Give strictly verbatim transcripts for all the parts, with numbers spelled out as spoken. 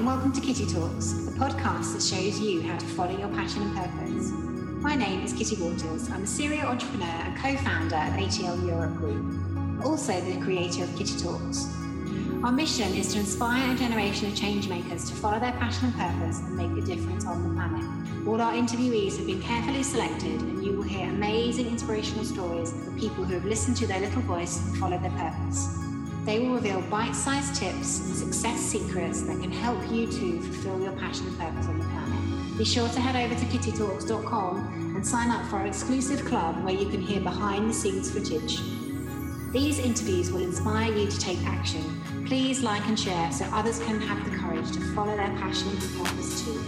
Welcome to Kitty Talks, the podcast that shows you how to follow your passion and purpose. My name is Kitty Waters. I'm a serial entrepreneur and co-founder of A T L Europe Group, also the creator of Kitty Talks. Our mission is to inspire a generation of change makers to follow their passion and purpose and make a difference on the planet. All our interviewees have been carefully selected, and you will hear amazing inspirational stories of people who have listened to their little voice and followed their purpose. They will reveal bite-sized tips and success secrets that can help you too fulfill your passion and purpose on the planet. Be sure to head over to kitty talks dot com and sign up for our exclusive club where you can hear behind-the-scenes footage. These interviews will inspire you to take action. Please like and share so others can have the courage to follow their passion and purpose too.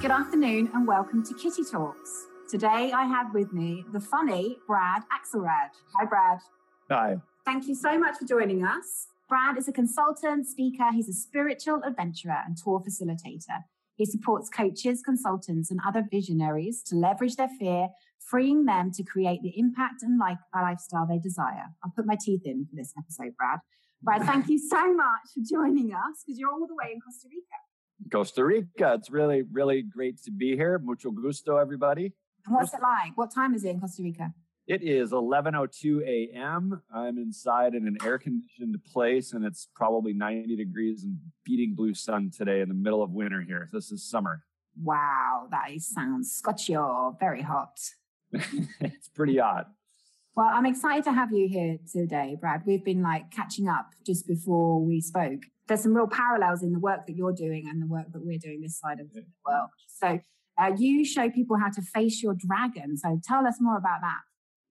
Good afternoon and welcome to Kitty Talks. Today I have with me the funny Brad Axelrad. Hi, Brad. Hi. Thank you so much for joining us. Brad is a consultant, speaker, he's a spiritual adventurer and tour facilitator. He supports coaches, consultants and other visionaries to leverage their fear, freeing them to create the impact and life, lifestyle they desire. I'll put my teeth in for this episode, Brad. Brad, thank you so much for joining us because you're all the way in Costa Rica. Costa Rica. It's really, really great to be here. Mucho gusto, everybody. And what's it like? What time is it in Costa Rica? It is eleven oh two a.m. I'm inside in an air-conditioned place, and it's probably ninety degrees and beating blue sun today in the middle of winter here. This is summer. Wow, that sounds scotchio. Very hot. It's pretty hot. Well, I'm excited to have you here today, Brad. We've been like catching up just before we spoke. There's some real parallels in the work that you're doing and the work that we're doing this side of the world. So uh, you show people how to face your dragon. So tell us more about that.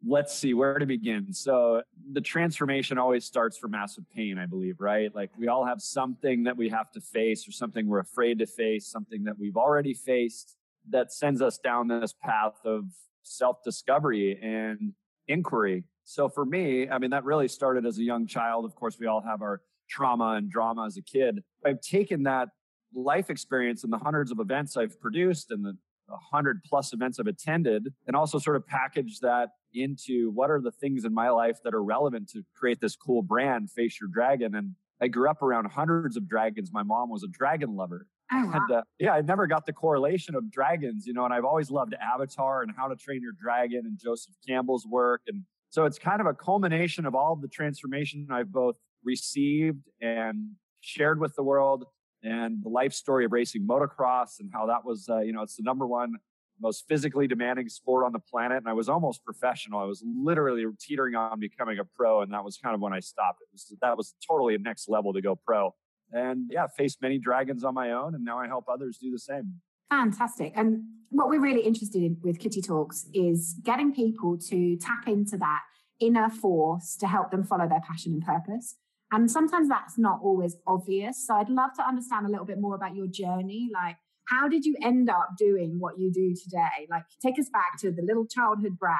Let's see where to begin. So the transformation always starts from massive pain, I believe, right? Like we all have something that we have to face or something we're afraid to face, something that we've already faced that sends us down this path of self-discovery and inquiry. So for me, I mean, that really started as a young child. Of course, we all have our trauma and drama as a kid. I've taken that life experience and the hundreds of events I've produced and the hundred plus events I've attended, and also sort of packaged that into what are the things in my life that are relevant to create this cool brand, Face Your Dragon. And I grew up around hundreds of dragons. My mom was a dragon lover. Oh, wow. And, uh, yeah, I never got the correlation of dragons, you know, and I've always loved Avatar and How to Train Your Dragon and Joseph Campbell's work. And so it's kind of a culmination of all of the transformation I've both received and shared with the world, and the life story of racing motocross and how that was, uh, you know, it's the number one most physically demanding sport on the planet. And I was almost professional. I was literally teetering on becoming a pro. And that was kind of when I stopped. It was, that was totally a next level to go pro. And yeah, faced many dragons on my own. And now I help others do the same. Fantastic. And what we're really interested in with Kitty Talks is getting people to tap into that inner force to help them follow their passion and purpose. And sometimes that's not always obvious. So I'd love to understand a little bit more about your journey. Like, how did you end up doing what you do today? Like, take us back to the little childhood Brad.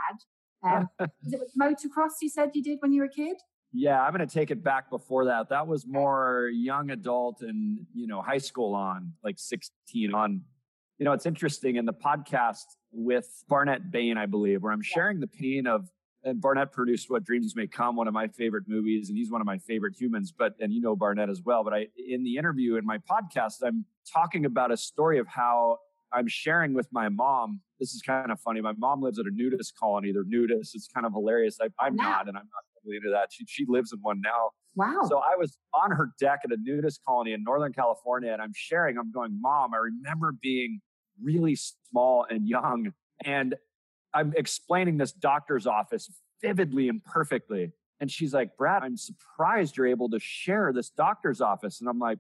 Um, was it with motocross you said you did when you were a kid? Yeah, I'm going to take it back before that. That was more young adult and, you know, high school on, like sixteen on. You know, it's interesting in the podcast with Barnett Bain, I believe, where I'm sharing the pain of, and Barnett produced What Dreams May Come, one of my favorite movies, and he's one of my favorite humans. But and you know Barnett as well. But I, in the interview in my podcast, I'm talking about a story of how I'm sharing with my mom. This is kind of funny. My mom lives at a nudist colony. They're nudists. It's kind of hilarious. I, I'm wow. not, and I'm not really into that. She she lives in one now. Wow. So I was on her deck at a nudist colony in Northern California, and I'm sharing. I'm going, Mom, I remember being really small and young, and I'm explaining this doctor's office vividly and perfectly. And she's like, Brad, I'm surprised you're able to share this doctor's office. And I'm like,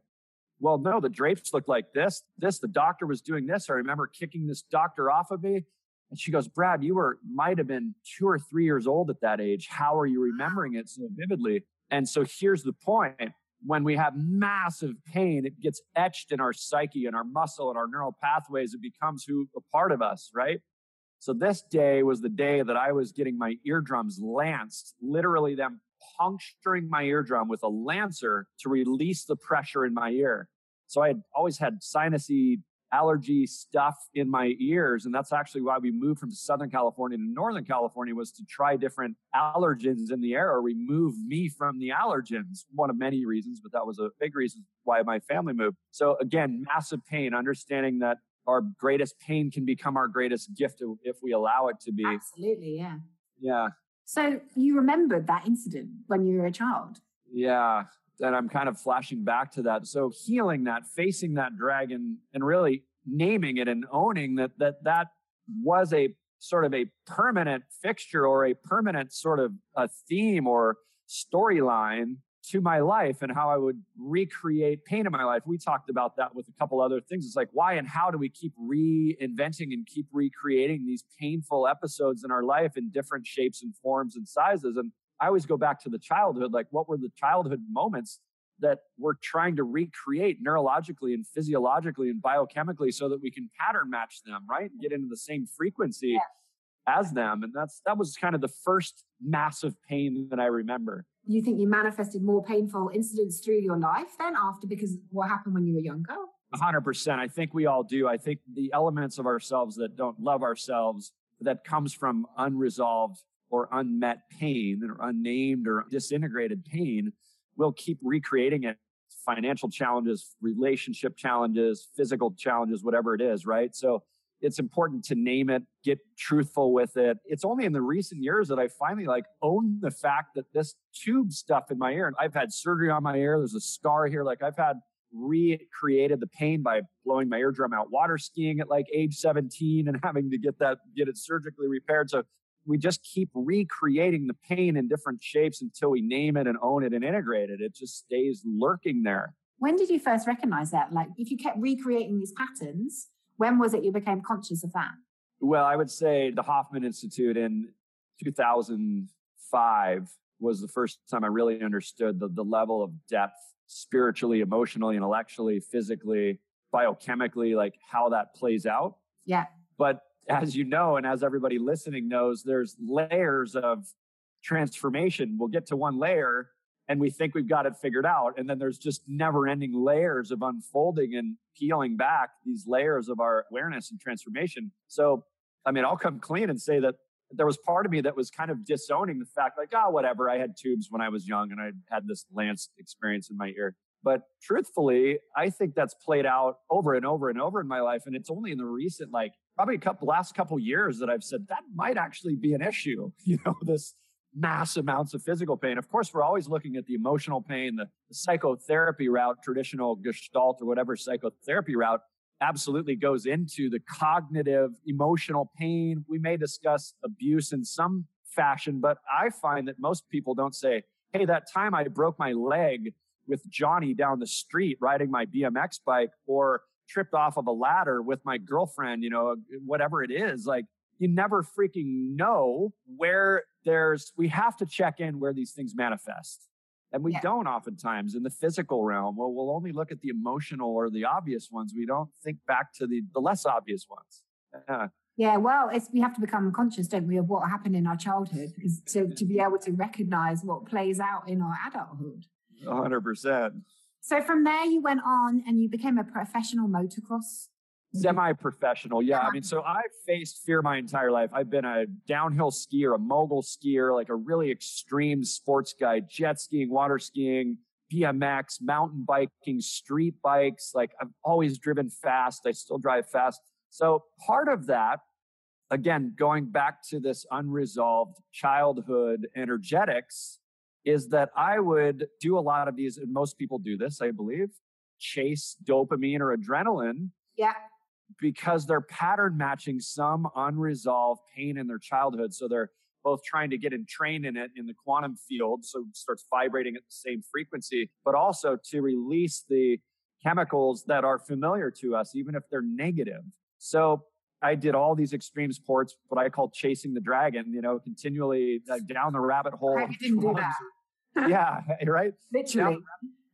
well, no, the drapes look like this, this, the doctor was doing this. I remember kicking this doctor off of me. And she goes, Brad, you were, might've been two or three years old at that age. How are you remembering it so vividly? And so here's the point. When we have massive pain, it gets etched in our psyche and our muscle and our neural pathways. It becomes who a part of us, right? So this day was the day that I was getting my eardrums lanced, literally them puncturing my eardrum with a lancer to release the pressure in my ear. So I had always had sinusy allergy stuff in my ears. And that's actually why we moved from Southern California to Northern California, was to try different allergens in the air or remove me from the allergens. One of many reasons, but that was a big reason why my family moved. So again, massive pain, understanding that our greatest pain can become our greatest gift if we allow it to be. Absolutely, yeah. Yeah. So you remembered that incident when you were a child? Yeah. And I'm kind of flashing back to that. So healing that, facing that dragon, and really naming it and owning that that that was a sort of a permanent fixture or a permanent sort of a theme or storyline to my life and how I would recreate pain in my life. We talked about that with a couple other things. It's like, why and how do we keep reinventing and keep recreating these painful episodes in our life in different shapes and forms and sizes? And I always go back to the childhood, like what were the childhood moments that we're trying to recreate neurologically and physiologically and biochemically so that we can pattern match them, right? And get into the same frequency yes. as them. And that's that was kind of the first massive pain that I remember. You think you manifested more painful incidents through your life then after because of what happened when you were younger? A hundred percent. I think we all do. I think the elements of ourselves that don't love ourselves, that comes from unresolved or unmet pain or unnamed or disintegrated pain, we'll keep recreating it. Financial challenges, relationship challenges, physical challenges, whatever it is, right? So it's important to name it, get truthful with it. It's only in the recent years that I finally like own the fact that this tube stuff in my ear, and I've had surgery on my ear, there's a scar here, like I've had recreated the pain by blowing my eardrum out water skiing at like age seventeen and having to get that, get it surgically repaired. So we just keep recreating the pain in different shapes until we name it and own it and integrate it. It just stays lurking there. When did you first recognize that? Like if you kept recreating these patterns, when was it you became conscious of that? Well, I would say the Hoffman Institute in two thousand five was the first time I really understood the, the level of depth spiritually, emotionally, intellectually, physically, biochemically, like how that plays out. Yeah. But as you know, and as everybody listening knows, there's layers of transformation. We'll get to one layer and we think we've got it figured out. And then there's just never-ending layers of unfolding and peeling back these layers of our awareness and transformation. So, I mean, I'll come clean and say that there was part of me that was kind of disowning the fact like, oh, whatever, I had tubes when I was young and I had this lance experience in my ear. But truthfully, I think that's played out over and over and over in my life. And it's only in the recent, like probably a couple last couple years that I've said that might actually be an issue, you know, this mass amounts of physical pain. Of course, we're always looking at the emotional pain, the, the psychotherapy route, traditional Gestalt or whatever psychotherapy route absolutely goes into the cognitive emotional pain. We may discuss abuse in some fashion, but I find that most people don't say, hey, that time I broke my leg with Johnny down the street riding my B M X bike or tripped off of a ladder with my girlfriend, you know, whatever it is. Like you never freaking know where there's, we have to check in where these things manifest. And we yeah. don't oftentimes in the physical realm. Well, we'll only look at the emotional or the obvious ones. We don't think back to the, the less obvious ones. Yeah. Yeah, well, it's, we have to become conscious, don't we, of what happened in our childhood to, to be able to recognize what plays out in our adulthood. one hundred percent. So from there, you went on and you became a professional motocross. Semi-professional, yeah. yeah. I mean, so I faced fear my entire life. I've been a downhill skier, a mogul skier, like a really extreme sports guy, jet skiing, water skiing, B M X, mountain biking, street bikes. Like I've always driven fast. I still drive fast. So part of that, again, going back to this unresolved childhood energetics, is that I would do a lot of these, and most people do this, I believe, chase dopamine or adrenaline. Yeah. Because they're pattern matching some unresolved pain in their childhood. So they're both trying to get entrained in it in the quantum field. So it starts vibrating at the same frequency, but also to release the chemicals that are familiar to us, even if they're negative. So I did all these extreme sports, what I call chasing the dragon, you know, continually down the rabbit hole. I didn't do that. Yeah, right? Literally. Down,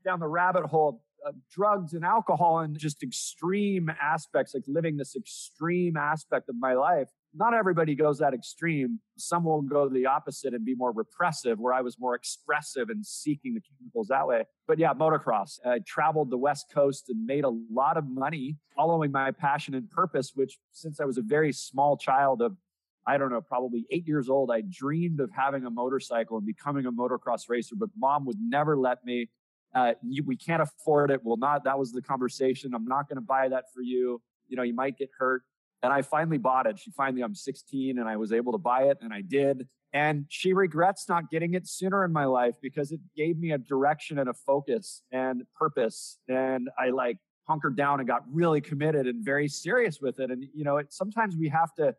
down the rabbit hole of drugs and alcohol and just extreme aspects, like living this extreme aspect of my life. Not everybody goes that extreme. Some will go the opposite and be more repressive, where I was more expressive and seeking the chemicals that way. But yeah, motocross. I traveled the West Coast and made a lot of money following my passion and purpose, which since I was a very small child of, I don't know, probably eight years old, I dreamed of having a motorcycle and becoming a motocross racer, but mom would never let me. Uh, you, we can't afford it. Well, not, that was the conversation. I'm not going to buy that for you. You know, you might get hurt. And I finally bought it. She finally, I'm sixteen and I was able to buy it and I did. And she regrets not getting it sooner in my life because it gave me a direction and a focus and purpose. And I like hunkered down and got really committed and very serious with it. And, you know, it, sometimes we have to,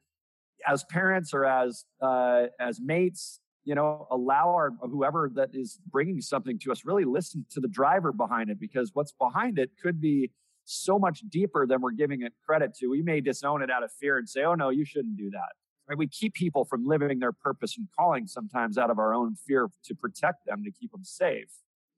as parents or as, uh, as mates, you know, allow our, whoever that is bringing something to us, really listen to the driver behind it, because what's behind it could be so much deeper than we're giving it credit to. We may disown it out of fear and say, oh, no, you shouldn't do that. Right? We keep people from living their purpose and calling sometimes out of our own fear to protect them, to keep them safe.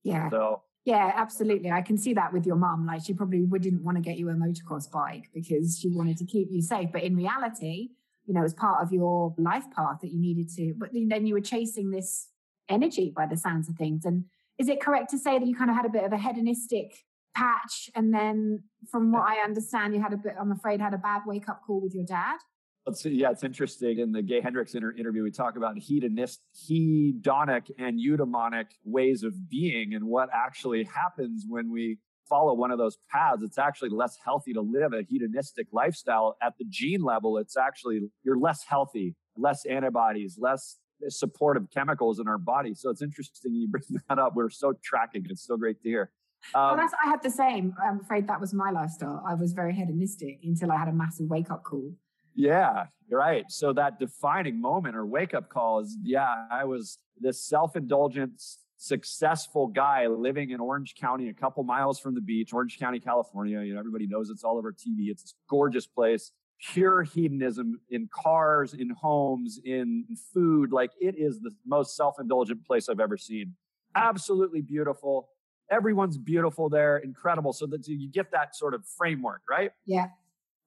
Yeah. So, yeah, absolutely. I can see that with your mom. Like, she probably didn't want to get you a motocross bike because she wanted to keep you safe. But in reality, you know, it was part of your life path that you needed to. But then you were chasing this energy by the sounds of things. And is it correct to say that you kind of had a bit of a hedonistic patch, and then from what I understand, you had a bit, I'm afraid, had a bad wake-up call with your dad? Let's see, yeah, it's interesting. In the Gay Hendricks inter- interview, we talk about hedonist, hedonic and eudaimonic ways of being and what actually happens when we follow one of those paths. It's actually less healthy to live a hedonistic lifestyle. At the gene level, it's actually, you're less healthy, less antibodies, less supportive chemicals in our body. So it's interesting you bring that up. We're so tracking. It's so great to hear. Um, well, that's, I had the same. I'm afraid that was my lifestyle. I was very hedonistic until I had a massive wake-up call. Yeah, right. So that defining moment or wake-up call is, yeah, I was this self-indulgent, successful guy living in Orange County, a couple miles from the beach, Orange County, California. You know, everybody knows, it's all over T V. It's a gorgeous place. Pure hedonism in cars, in homes, in food. Like, it is the most self-indulgent place I've ever seen. Absolutely beautiful. Everyone's beautiful there, incredible. So that you get that sort of framework, right? Yeah.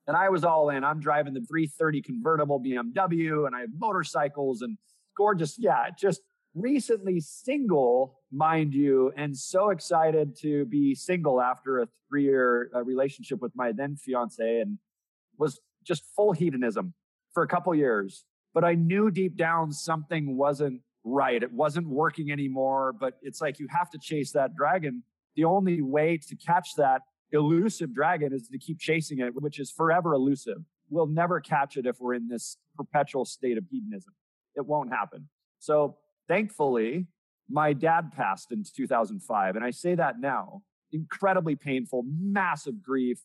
And I was all in. I'm driving the three thirty convertible B M W, and I have motorcycles and gorgeous. Yeah, just recently single, mind you, and so excited to be single after a three-year uh, relationship with my then fiance, and was just full hedonism for a couple years. But I knew deep down something wasn't right. It wasn't working anymore, but it's like you have to chase that dragon. The only way to catch that elusive dragon is to keep chasing it, which is forever elusive. We'll never catch it if we're in this perpetual state of hedonism. It won't happen. So thankfully, my dad passed in two thousand five. And I say that now, incredibly painful, massive grief,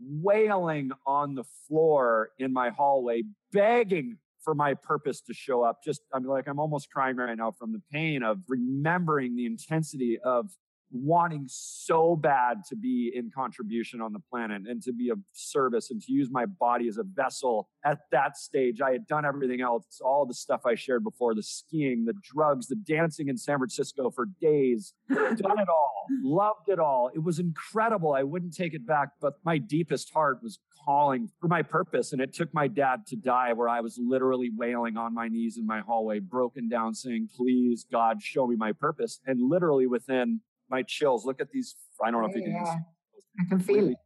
wailing on the floor in my hallway, begging for my purpose to show up. Just, I'm like, I'm almost crying right now from the pain of remembering the intensity of wanting so bad to be in contribution on the planet and to be of service and to use my body as a vessel. At that stage, I had done everything else, all the stuff I shared before, the skiing, the drugs, the dancing in San Francisco for days, done it all, loved it all. It was incredible. I wouldn't take it back, but my deepest heart was calling for my purpose. And it took my dad to die, where I was literally wailing on my knees in my hallway, broken down, saying, please, God, show me my purpose. And literally within my chills, look at these, I don't know if you can see. I can feel it.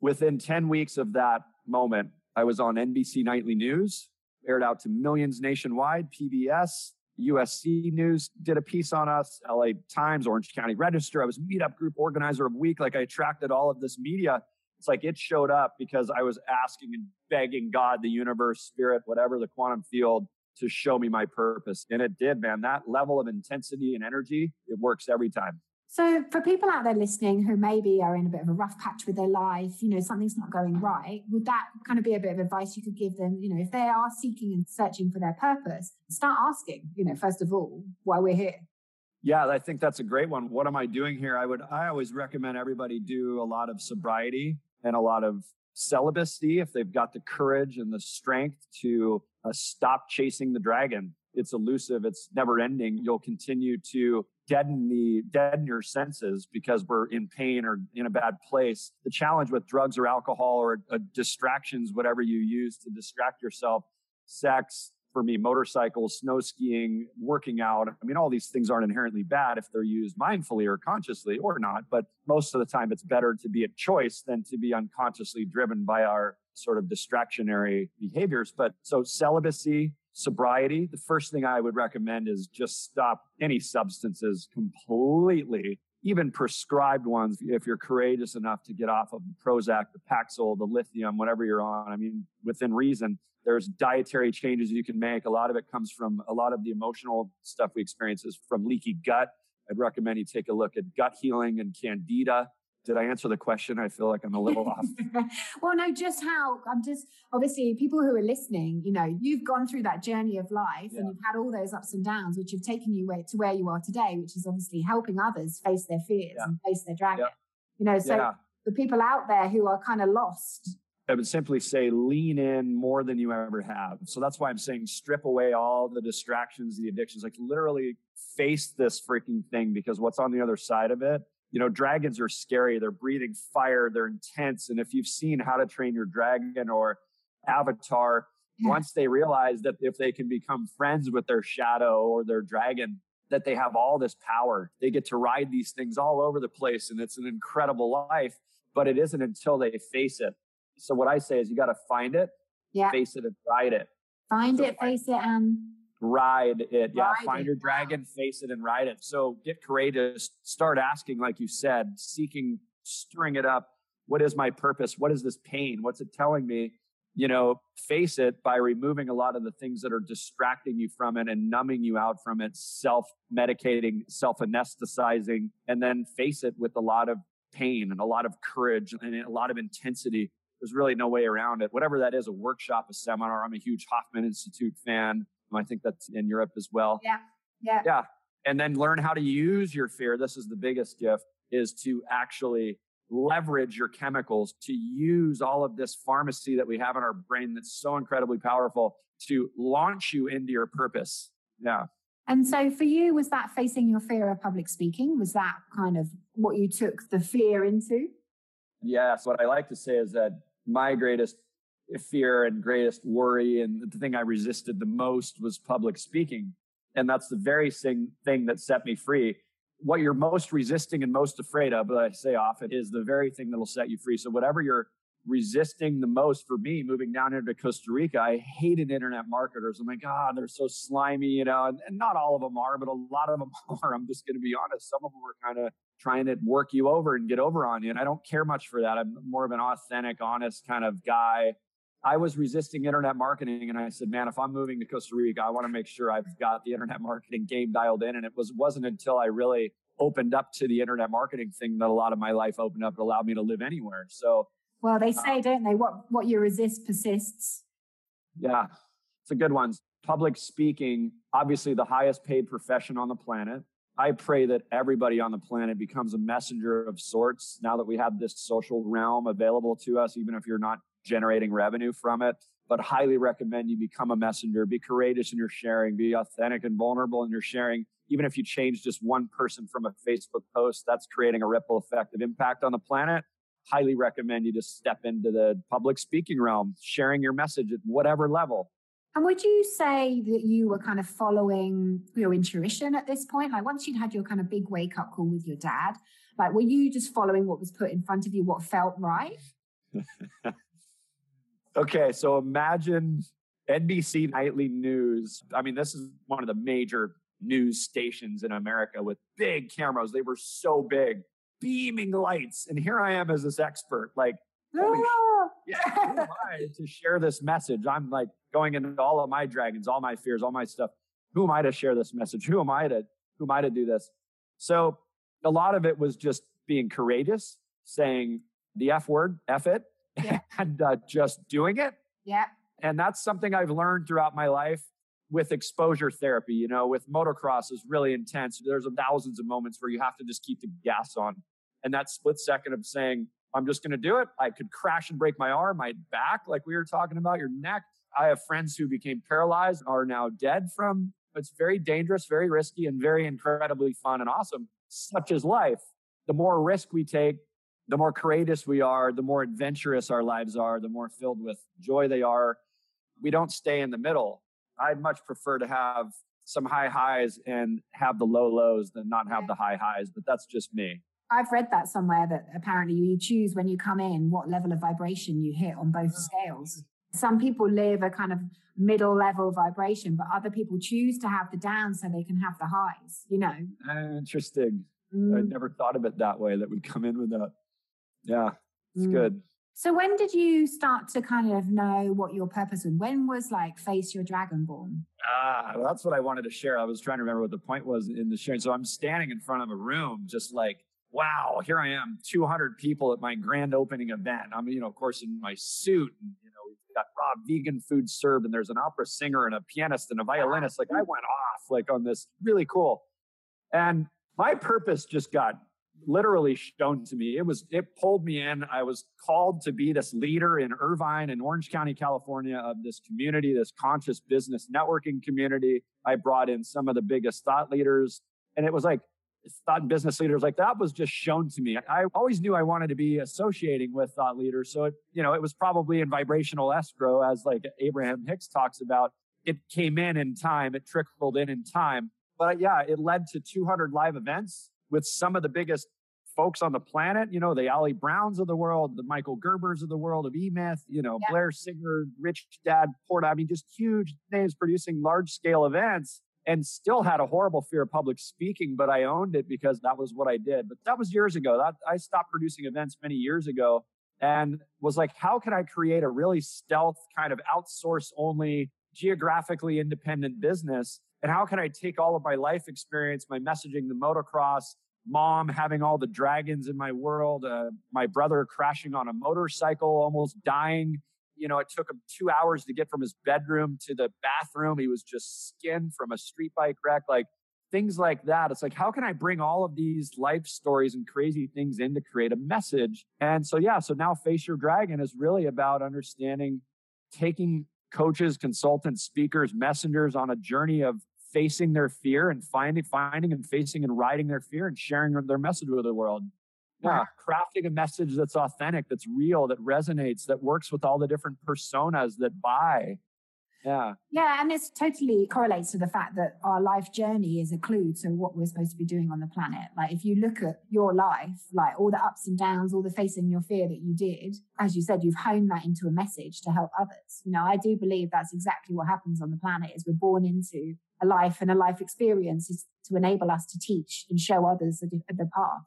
Within ten weeks of that moment, I was on N B C Nightly News, aired out to millions nationwide, P B S, U S C News did a piece on us, L A Times, Orange County Register. I was meetup group organizer of week. Like, I attracted all of this media. It's like it showed up because I was asking and begging God, the universe, spirit, whatever, the quantum field, to show me my purpose. And it did, man. That level of intensity and energy, it works every time. So for people out there listening who maybe are in a bit of a rough patch with their life, you know, something's not going right, would that kind of be a bit of advice you could give them? You know, if they are seeking and searching for their purpose, start asking, you know, first of all, why we're here. Yeah, I think that's a great one. What am I doing here? I would, I always recommend everybody do a lot of sobriety and a lot of celibacy if they've got the courage and the strength to uh, stop chasing the dragon. It's elusive. It's never ending. You'll continue to deaden the deaden your senses because we're in pain or in a bad place. The challenge with drugs or alcohol or uh, distractions, whatever you use to distract yourself, sex, for me, motorcycles, snow skiing, working out. I mean, all these things aren't inherently bad if they're used mindfully or consciously or not. But most of the time, it's better to be a choice than to be unconsciously driven by our sort of distractionary behaviors. But so celibacy, sobriety, the first thing I would recommend is just stop any substances completely, even prescribed ones. If you're courageous enough to get off of the Prozac, the Paxil, the lithium, whatever you're on, I mean, within reason. There's dietary changes you can make. A lot of it comes from a lot of the emotional stuff we experience is from leaky gut. I'd recommend you take a look at gut healing and candida. Did I answer the question? I feel like I'm a little off. Well, no, just how I'm just obviously people who are listening, you know, you've gone through that journey of life yeah. and you've had all those ups and downs, which have taken you to where you are today, which is obviously helping others face their fears yeah. and face their dragon. Yeah. You know, so yeah. the people out there who are kind of lost, I would simply say lean in more than you ever have. So that's why I'm saying strip away all the distractions, the addictions, like literally face this freaking thing, because what's on the other side of it, you know, dragons are scary. They're breathing fire. They're intense. And if you've seen How to Train Your Dragon or Avatar, yeah. once they realize that if they can become friends with their shadow or their dragon, that they have all this power. They get to ride these things all over the place. And it's an incredible life, but it isn't until they face it. So what I say is you got to find it, yeah. face it, and ride it. Find so it, find face it, and... Ride it. Yeah, ride find it. Your dragon, face it, and ride it. So get courageous. Start asking, like you said, seeking, stirring it up. What is my purpose? What is this pain? What's it telling me? You know, face it by removing a lot of the things that are distracting you from it and numbing you out from it, self-medicating, self-anesthetizing, and then face it with a lot of pain and a lot of courage and a lot of intensity. There's really no way around it. Whatever that is, a workshop, a seminar. I'm a huge Hoffman Institute fan. I think that's in Europe as well. Yeah. Yeah. Yeah. And then learn how to use your fear. This is the biggest gift, is to actually leverage your chemicals, to use all of this pharmacy that we have in our brain that's so incredibly powerful to launch you into your purpose. Yeah. And so for you, was that facing your fear of public speaking? Was that kind of what you took the fear into? Yes. What I like to say is that my greatest fear and greatest worry and the thing I resisted the most was public speaking. And that's the very thing, thing that set me free. What you're most resisting and most afraid of, but I say often, is the very thing that will set you free. So whatever you're resisting the most, for me, moving down here to Costa Rica, I hated internet marketers. I'm like, God, oh, they're so slimy, you know, and, and not all of them are, but a lot of them are. I'm just going to be honest. Some of them were kind of trying to work you over and get over on you. And I don't care much for that. I'm more of an authentic, honest kind of guy. I was resisting internet marketing. And I said, man, if I'm moving to Costa Rica, I want to make sure I've got the internet marketing game dialed in. And it was, wasn't until I really opened up to the internet marketing thing that a lot of my life opened up and allowed me to live anywhere. So, well, they say, uh, don't they, what, what you resist persists. Yeah, it's a good one. Public speaking, obviously the highest paid profession on the planet. I pray that everybody on the planet becomes a messenger of sorts now that we have this social realm available to us, even if you're not generating revenue from it. But highly recommend you become a messenger. Be courageous in your sharing. Be authentic and vulnerable in your sharing. Even if you change just one person from a Facebook post, that's creating a ripple effect of impact on the planet. Highly recommend you just step into the public speaking realm, sharing your message at whatever level. And would you say that you were kind of following your intuition at this point? Like once you'd had your kind of big wake up call with your dad, like were you just following what was put in front of you, what felt right? Okay, so imagine N B C Nightly News. I mean, this is one of the major news stations in America with big cameras. They were so big, beaming lights. And here I am as this expert, like, holy shit, yeah, who am I to share this message? I'm like going into all of my dragons, all my fears, all my stuff. Who am I to share this message? Who am I to, who am I to do this? So a lot of it was just being courageous, saying the F word, F it, yeah. and uh, just doing it. Yeah. And that's something I've learned throughout my life with exposure therapy, you know, with motocross is really intense. There's thousands of moments where you have to just keep the gas on. And that split second of saying, I'm just going to do it. I could crash and break my arm, my back, like we were talking about, your neck. I have friends who became paralyzed, are now dead from. It's very dangerous, very risky, and very incredibly fun and awesome, such is life. The more risk we take, the more courageous we are, the more adventurous our lives are, the more filled with joy they are. we don't stay in the middle. I'd much prefer to have some high highs and have the low lows than not have the high highs, but that's just me. I've read that somewhere that apparently you choose when you come in what level of vibration you hit on both scales. Some people live a kind of middle level vibration, but other people choose to have the downs so they can have the highs, you know. Interesting. Mm. I'd never thought of it that way, that we come in with that. Yeah, it's mm. good. So when did you start to kind of know what your purpose was? When was like Face Your Dragon born? Ah, well, that's what I wanted to share. I was trying to remember what the point was in the sharing. So I'm standing in front of a room just like, wow, here I am, two hundred people at my grand opening event. I'm, you know, of course, in my suit. And, you know, we've got raw vegan food served and there's an opera singer and a pianist and a violinist. Like I went off like on this, really cool. And my purpose just got literally shown to me. It was, it pulled me in. I was called to be this leader in Irvine and Orange County, California, of this community, this conscious business networking community. I brought in some of the biggest thought leaders, and it was like thought business leaders. Like that was just shown to me. I always knew I wanted to be associating with thought leaders. So it, you know, it was probably in vibrational escrow, as like Abraham Hicks talks about. It came in in time. It trickled in in time. But yeah, it led to two hundred live events with some of the biggest folks on the planet, you know, the Ali Browns of the world, the Michael Gerbers of the world, of E-Myth, you know, yeah. Blair Singer, Rich Dad, Poor Dad. I mean, just huge names producing large scale events, and still had a horrible fear of public speaking, but I owned it because that was what I did. But that was years ago. That I stopped producing events many years ago and was like, how can I create a really stealth kind of outsource only, geographically independent business? And how can I take all of my life experience, my messaging, the motocross, mom having all the dragons in my world, uh, my brother crashing on a motorcycle, almost dying. You know, it took him two hours to get from his bedroom to the bathroom. He was just skinned from a street bike wreck, like things like that. It's like, how can I bring all of these life stories and crazy things in to create a message? And so, yeah, so now Face Your Dragon is really about understanding, taking coaches, consultants, speakers, messengers on a journey of facing their fear and finding, finding and facing and riding their fear and sharing their message with the world. Yeah. Crafting a message that's authentic, that's real, that resonates, that works with all the different personas that buy. Yeah. Yeah. And this totally correlates to the fact that our life journey is a clue to what we're supposed to be doing on the planet. Like if you look at your life, like all the ups and downs, all the facing your fear that you did, as you said, you've honed that into a message to help others. You know, I do believe that's exactly what happens on the planet is we're born into a life, and a life experience is to enable us to teach and show others the, the path.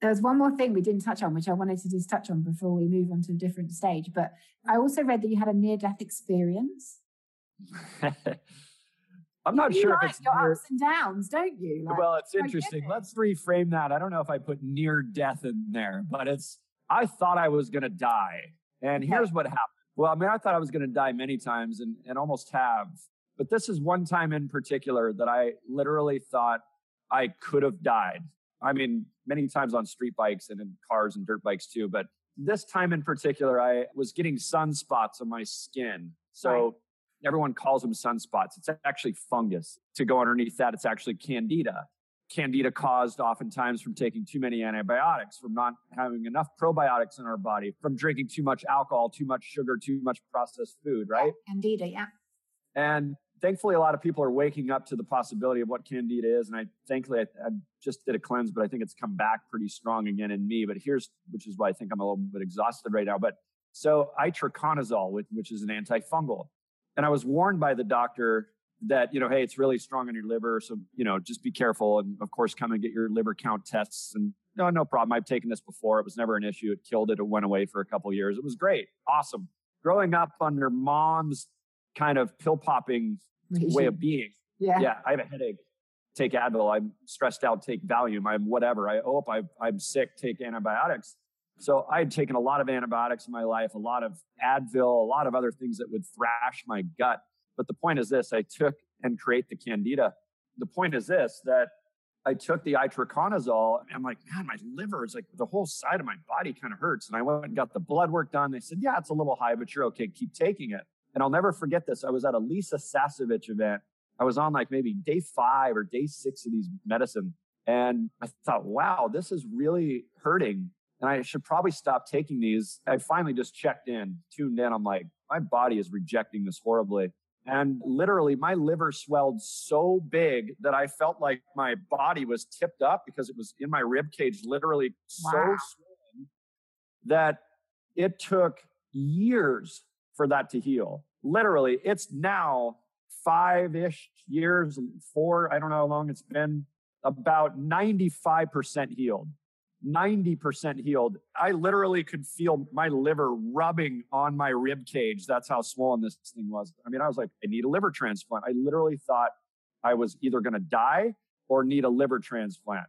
There's one more thing we didn't touch on, which I wanted to just touch on before we move on to a different stage. But I also read that you had a near-death experience. I'm not you sure like if it's your near... ups and downs, don't you? Like, well, it's interesting. It. Let's reframe that. I don't know if I put near death in there, but it's I thought I was going to die. And okay. Here's what happened. Well, I mean, I thought I was going to die many times and, and almost have. But this is one time in particular that I literally thought I could have died. I mean, many times on street bikes and in cars and dirt bikes too. But this time in particular, I was getting sunspots on my skin. So... Right. Everyone calls them sunspots. It's actually fungus. To go underneath that, it's actually candida. Candida caused oftentimes from taking too many antibiotics, from not having enough probiotics in our body, from drinking too much alcohol, too much sugar, too much processed food, right? Yeah, candida, yeah. And thankfully, a lot of people are waking up to the possibility of what candida is. And I thankfully, I, I just did a cleanse, but I think it's come back pretty strong again in me. But here's, which is why I think I'm a little bit exhausted right now. But so itraconazole, which is an antifungal. And I was warned by the doctor that, you know, hey, it's really strong on your liver. So, you know, just be careful. And of course, come and get your liver count tests. And no, no problem. I've taken this before. It was never an issue. It killed it. It went away for a couple of years. It was great. Awesome. Growing up under mom's kind of pill popping way of being. Yeah. Yeah. I have a headache. Take Advil. I'm stressed out. Take Valium. I'm whatever. I hope I, I'm sick. Take antibiotics. So I had taken a lot of antibiotics in my life, a lot of Advil, a lot of other things that would thrash my gut. But the point is this, I took and create the candida. The point is this, that I took the itraconazole and I'm like, man, my liver is like the whole side of my body kind of hurts. And I went and got the blood work done. They said, yeah, it's a little high, but you're okay. Keep taking it. And I'll never forget this. I was at a Lisa Sasevich event. I was on like maybe day five or day six of these medicine. And I thought, wow, this is really hurting. and I should probably stop taking these. I finally just checked in, tuned in. I'm like, my body is rejecting this horribly. And literally, my liver swelled so big that I felt like my body was tipped up because it was in my rib cage, literally wow. so swollen that it took years for that to heal. Literally, it's now five-ish years, four, I don't know how long it's been, about ninety-five percent healed. ninety percent healed. I literally could feel my liver rubbing on my rib cage. That's how swollen this thing was. I mean, I was like, I need a liver transplant. I literally thought I was either going to die or need a liver transplant.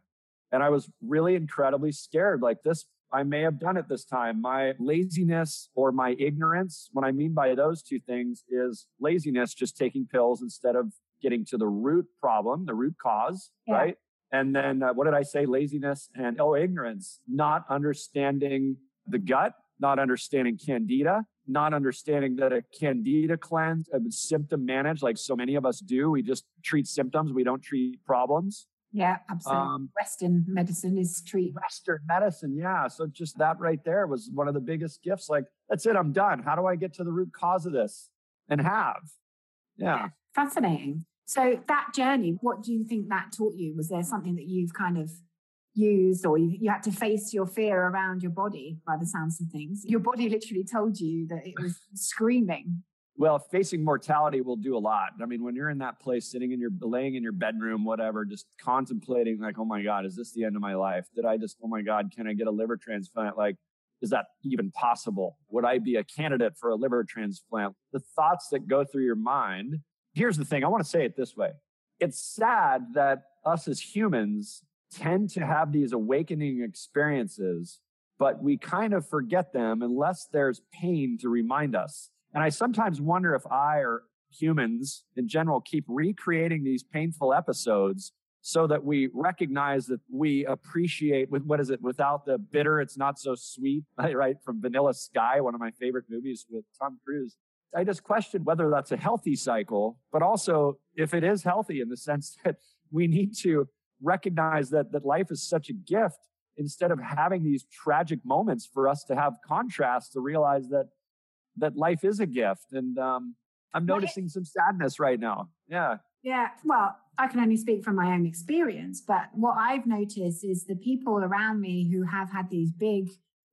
And I was really incredibly scared. Like this, I may have done it this time. My laziness or my ignorance, what I mean by those two things is laziness, just taking pills instead of getting to the root problem, the root cause, yeah. right? And then uh, what did I say? Laziness and, oh, ignorance, not understanding the gut, not understanding candida, not understanding that a candida cleanse, a symptom manage, like so many of us do. We just treat symptoms. We don't treat problems. Yeah, absolutely. Um, Western medicine is treat. Western medicine, yeah. So just that right there was one of the biggest gifts. Like, that's it, I'm done. How do I get to the root cause of this and have? Yeah. yeah fascinating. So that journey, what do you think that taught you? Was there something that you've kind of used, or you, you had to face your fear around your body by the sounds of things? Your body literally told you that it was screaming. Well, facing mortality will do a lot. I mean, when you're in that place, sitting in your, laying in your bedroom, whatever, just contemplating like, oh my God, is this the end of my life? Did I just, oh my God, can I get a liver transplant? Like, is that even possible? Would I be a candidate for a liver transplant? The thoughts that go through your mind. Here's the thing. I want to say it this way. It's sad that us as humans tend to have these awakening experiences, but we kind of forget them unless there's pain to remind us. And I sometimes wonder if I or humans in general keep recreating these painful episodes so that we recognize that we appreciate, with what is it, without the bitter, it's not so sweet, right? From Vanilla Sky, one of my favorite movies with Tom Cruise. I just questioned whether that's a healthy cycle, but also if it is healthy in the sense that we need to recognize that, that life is such a gift instead of having these tragic moments for us to have contrast to realize that that life is a gift. And um, I'm noticing some sadness right now. Yeah. Yeah. Well, I can only speak from my own experience, but what I've noticed is the people around me who have had these big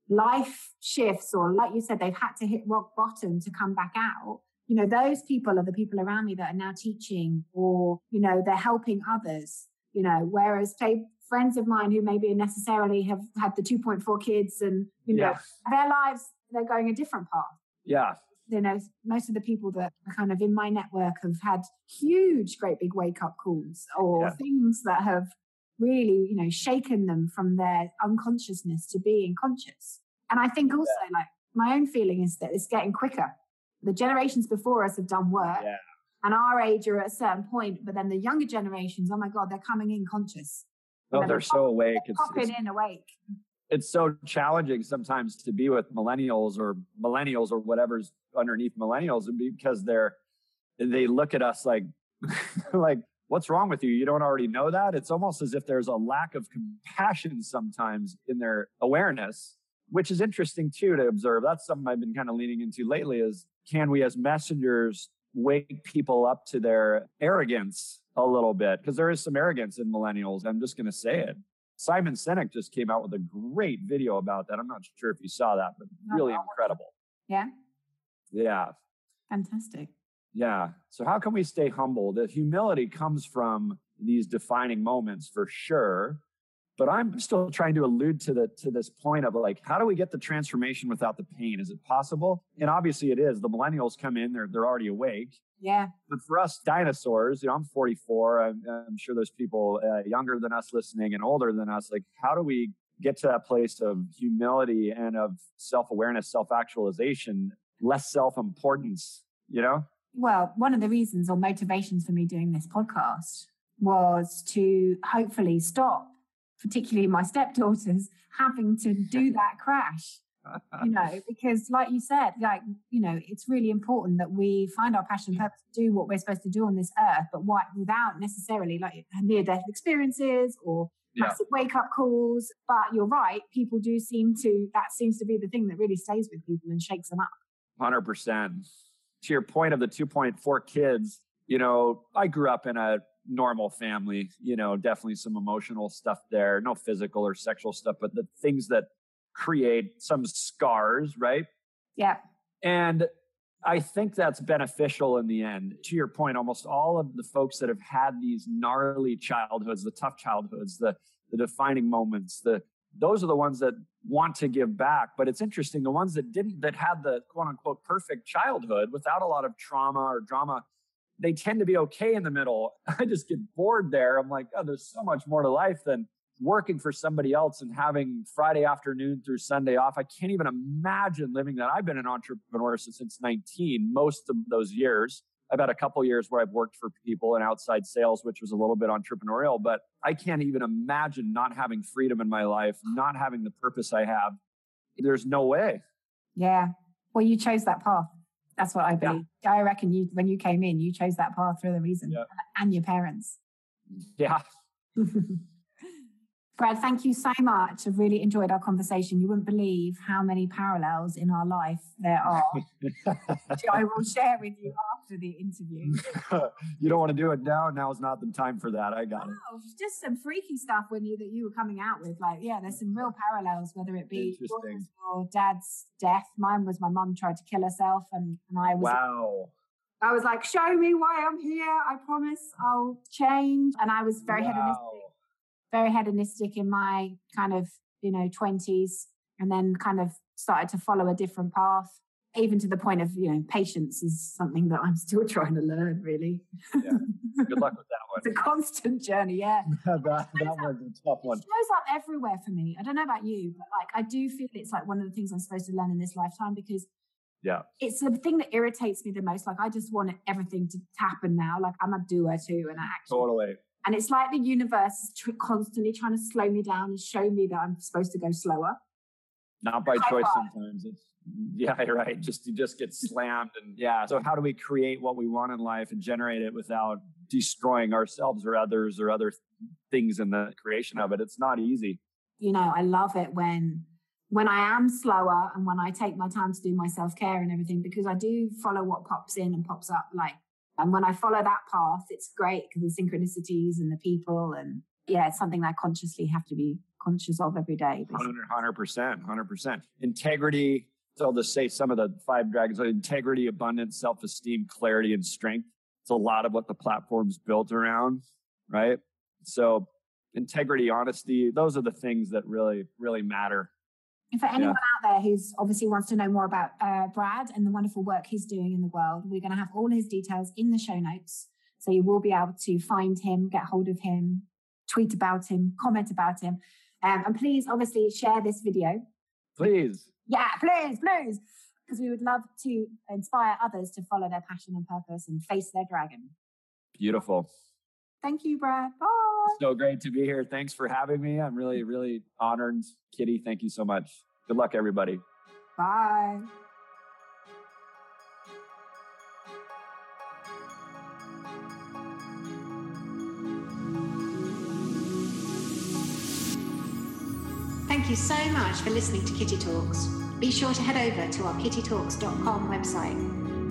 life shifts, or like you said, they've had to hit rock bottom to come back out. You know, those people are the people around me that are now teaching, or, you know, they're helping others, you know, whereas say, friends of mine who maybe necessarily have had the two point four kids and, you know, yes. their lives, they're going a different path. Yeah. You know, most of the people that are kind of in my network have had huge, great big wake up calls or yeah. things that have really, you know, shaken them from their unconsciousness to being conscious. And I think also, yeah. like, my own feeling is that it's getting quicker. The generations before us have done work, yeah. and our age are at a certain point, but then the younger generations, oh my God, they're coming in conscious. Oh, they're, they're so popping, awake. They're it's, popping it's, in awake. It's so challenging sometimes to be with millennials or millennials or whatever's underneath millennials, because they're, they look at us like, like, what's wrong with you? You don't already know that? It's almost as if there's a lack of compassion sometimes in their awareness, which is interesting too to observe. That's something I've been kind of leaning into lately is, can we as messengers wake people up to their arrogance a little bit? Because there is some arrogance in millennials. I'm just going to say it. Simon Sinek just came out with a great video about that. I'm not sure if you saw that, but really incredible. Yeah. Yeah. Fantastic. Yeah. So how can we stay humble? The humility comes from these defining moments for sure. But I'm still trying to allude to the to this point of like, how do we get the transformation without the pain? Is it possible? And obviously it is. The millennials come in, they're they're already awake. Yeah. But for us dinosaurs, you know, I'm forty-four. I'm, I'm sure there's people uh, younger than us listening and older than us. Like, how do we get to that place of humility and of self-awareness, self-actualization, less self-importance, you know? Well, one of the reasons or motivations for me doing this podcast was to hopefully stop, particularly my stepdaughters, having to do that crash, you know, because like you said, like, you know, it's really important that we find our passion and purpose, do what we're supposed to do on this earth, but why, without necessarily like near-death experiences or massive yeah. wake-up calls. But you're right, people do seem to, that seems to be the thing that really stays with people and shakes them up. one hundred percent. To your point of the two point four kids, you know, I grew up in a normal family, you know, definitely some emotional stuff there, no physical or sexual stuff, but the things that create some scars, right? Yeah. And I think that's beneficial in the end. To your point, almost all of the folks that have had these gnarly childhoods, the tough childhoods, the, the defining moments, the those are the ones that want to give back. But it's interesting, the ones that didn't, that had the quote unquote perfect childhood without a lot of trauma or drama, they tend to be okay in the middle. I just get bored there. I'm like, oh, there's so much more to life than working for somebody else and having Friday afternoon through Sunday off. I can't even imagine living that. I've been an entrepreneur since, since nineteen, most of those years. I've had a couple of years where I've worked for people in outside sales, which was a little bit entrepreneurial, but I can't even imagine not having freedom in my life, not having the purpose I have. There's no way. Yeah. Well, you chose that path. That's what I believe. Yeah. I reckon you, when you came in, you chose that path for the reason yeah. and your parents. Yeah. Brad, thank you so much. I've really enjoyed our conversation. You wouldn't believe how many parallels in our life there are, which I will share with you after the interview. You don't want to do it now. Now is not the time for that. I got oh, it. Just some freaky stuff when you that you were coming out with. Like, yeah, there's some real parallels, whether it be your dad's death. Mine was my mum tried to kill herself, and, and I was wow. I was like, show me why I'm here. I promise I'll change. And I was very wow. hedonistic. very hedonistic in my kind of, you know, twenties, and then kind of started to follow a different path, even to the point of, you know, patience is something that I'm still trying to learn, really. Yeah. Good luck with that one. It's a constant journey, yeah. that that one's a tough one. It shows up everywhere for me. I don't know about you, but like, I do feel it's like one of the things I'm supposed to learn in this lifetime, because yeah, it's the thing that irritates me the most. Like, I just want everything to happen now. Like, I'm a doer too, and I actually... Totally. And it's like the universe is tr- constantly trying to slow me down and show me that I'm supposed to go slower. Not by choice sometimes. It's, yeah, you're right. Just, you just get slammed. And yeah, so how do we create what we want in life and generate it without destroying ourselves or others or other things in the creation of it? It's not easy. You know, I love it when, when I am slower and when I take my time to do my self-care and everything, because I do follow what pops in and pops up, like, and when I follow that path, it's great because the synchronicities and the people and, yeah, it's something that I consciously have to be conscious of every day. Basically. one hundred percent, one hundred percent. Integrity, so I'll just say some of the five dragons, integrity, abundance, self-esteem, clarity, and strength. It's a lot of what the platform's built around, right? So integrity, honesty, those are the things that really, really matter. And for anyone yeah. out there who's obviously wants to know more about uh, Brad and the wonderful work he's doing in the world, we're going to have all his details in the show notes. So you will be able to find him, get hold of him, tweet about him, comment about him. Um, and please, obviously, share this video. Please. Yeah, please, please. Because we would love to inspire others to follow their passion and purpose and face their dragon. Beautiful. Thank you, Brad. Bye. So great to be here. Thanks for having me. I'm really, really honored. Kitty, thank you so much. Good luck, everybody. Bye. Thank you so much for listening to Kitty Talks. Be sure to head over to our kitty talks dot com website.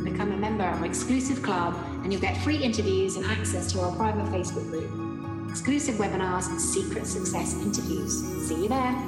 Become a member of our exclusive club, and you'll get free interviews and access to our private Facebook group, exclusive webinars, and secret success interviews. See you there.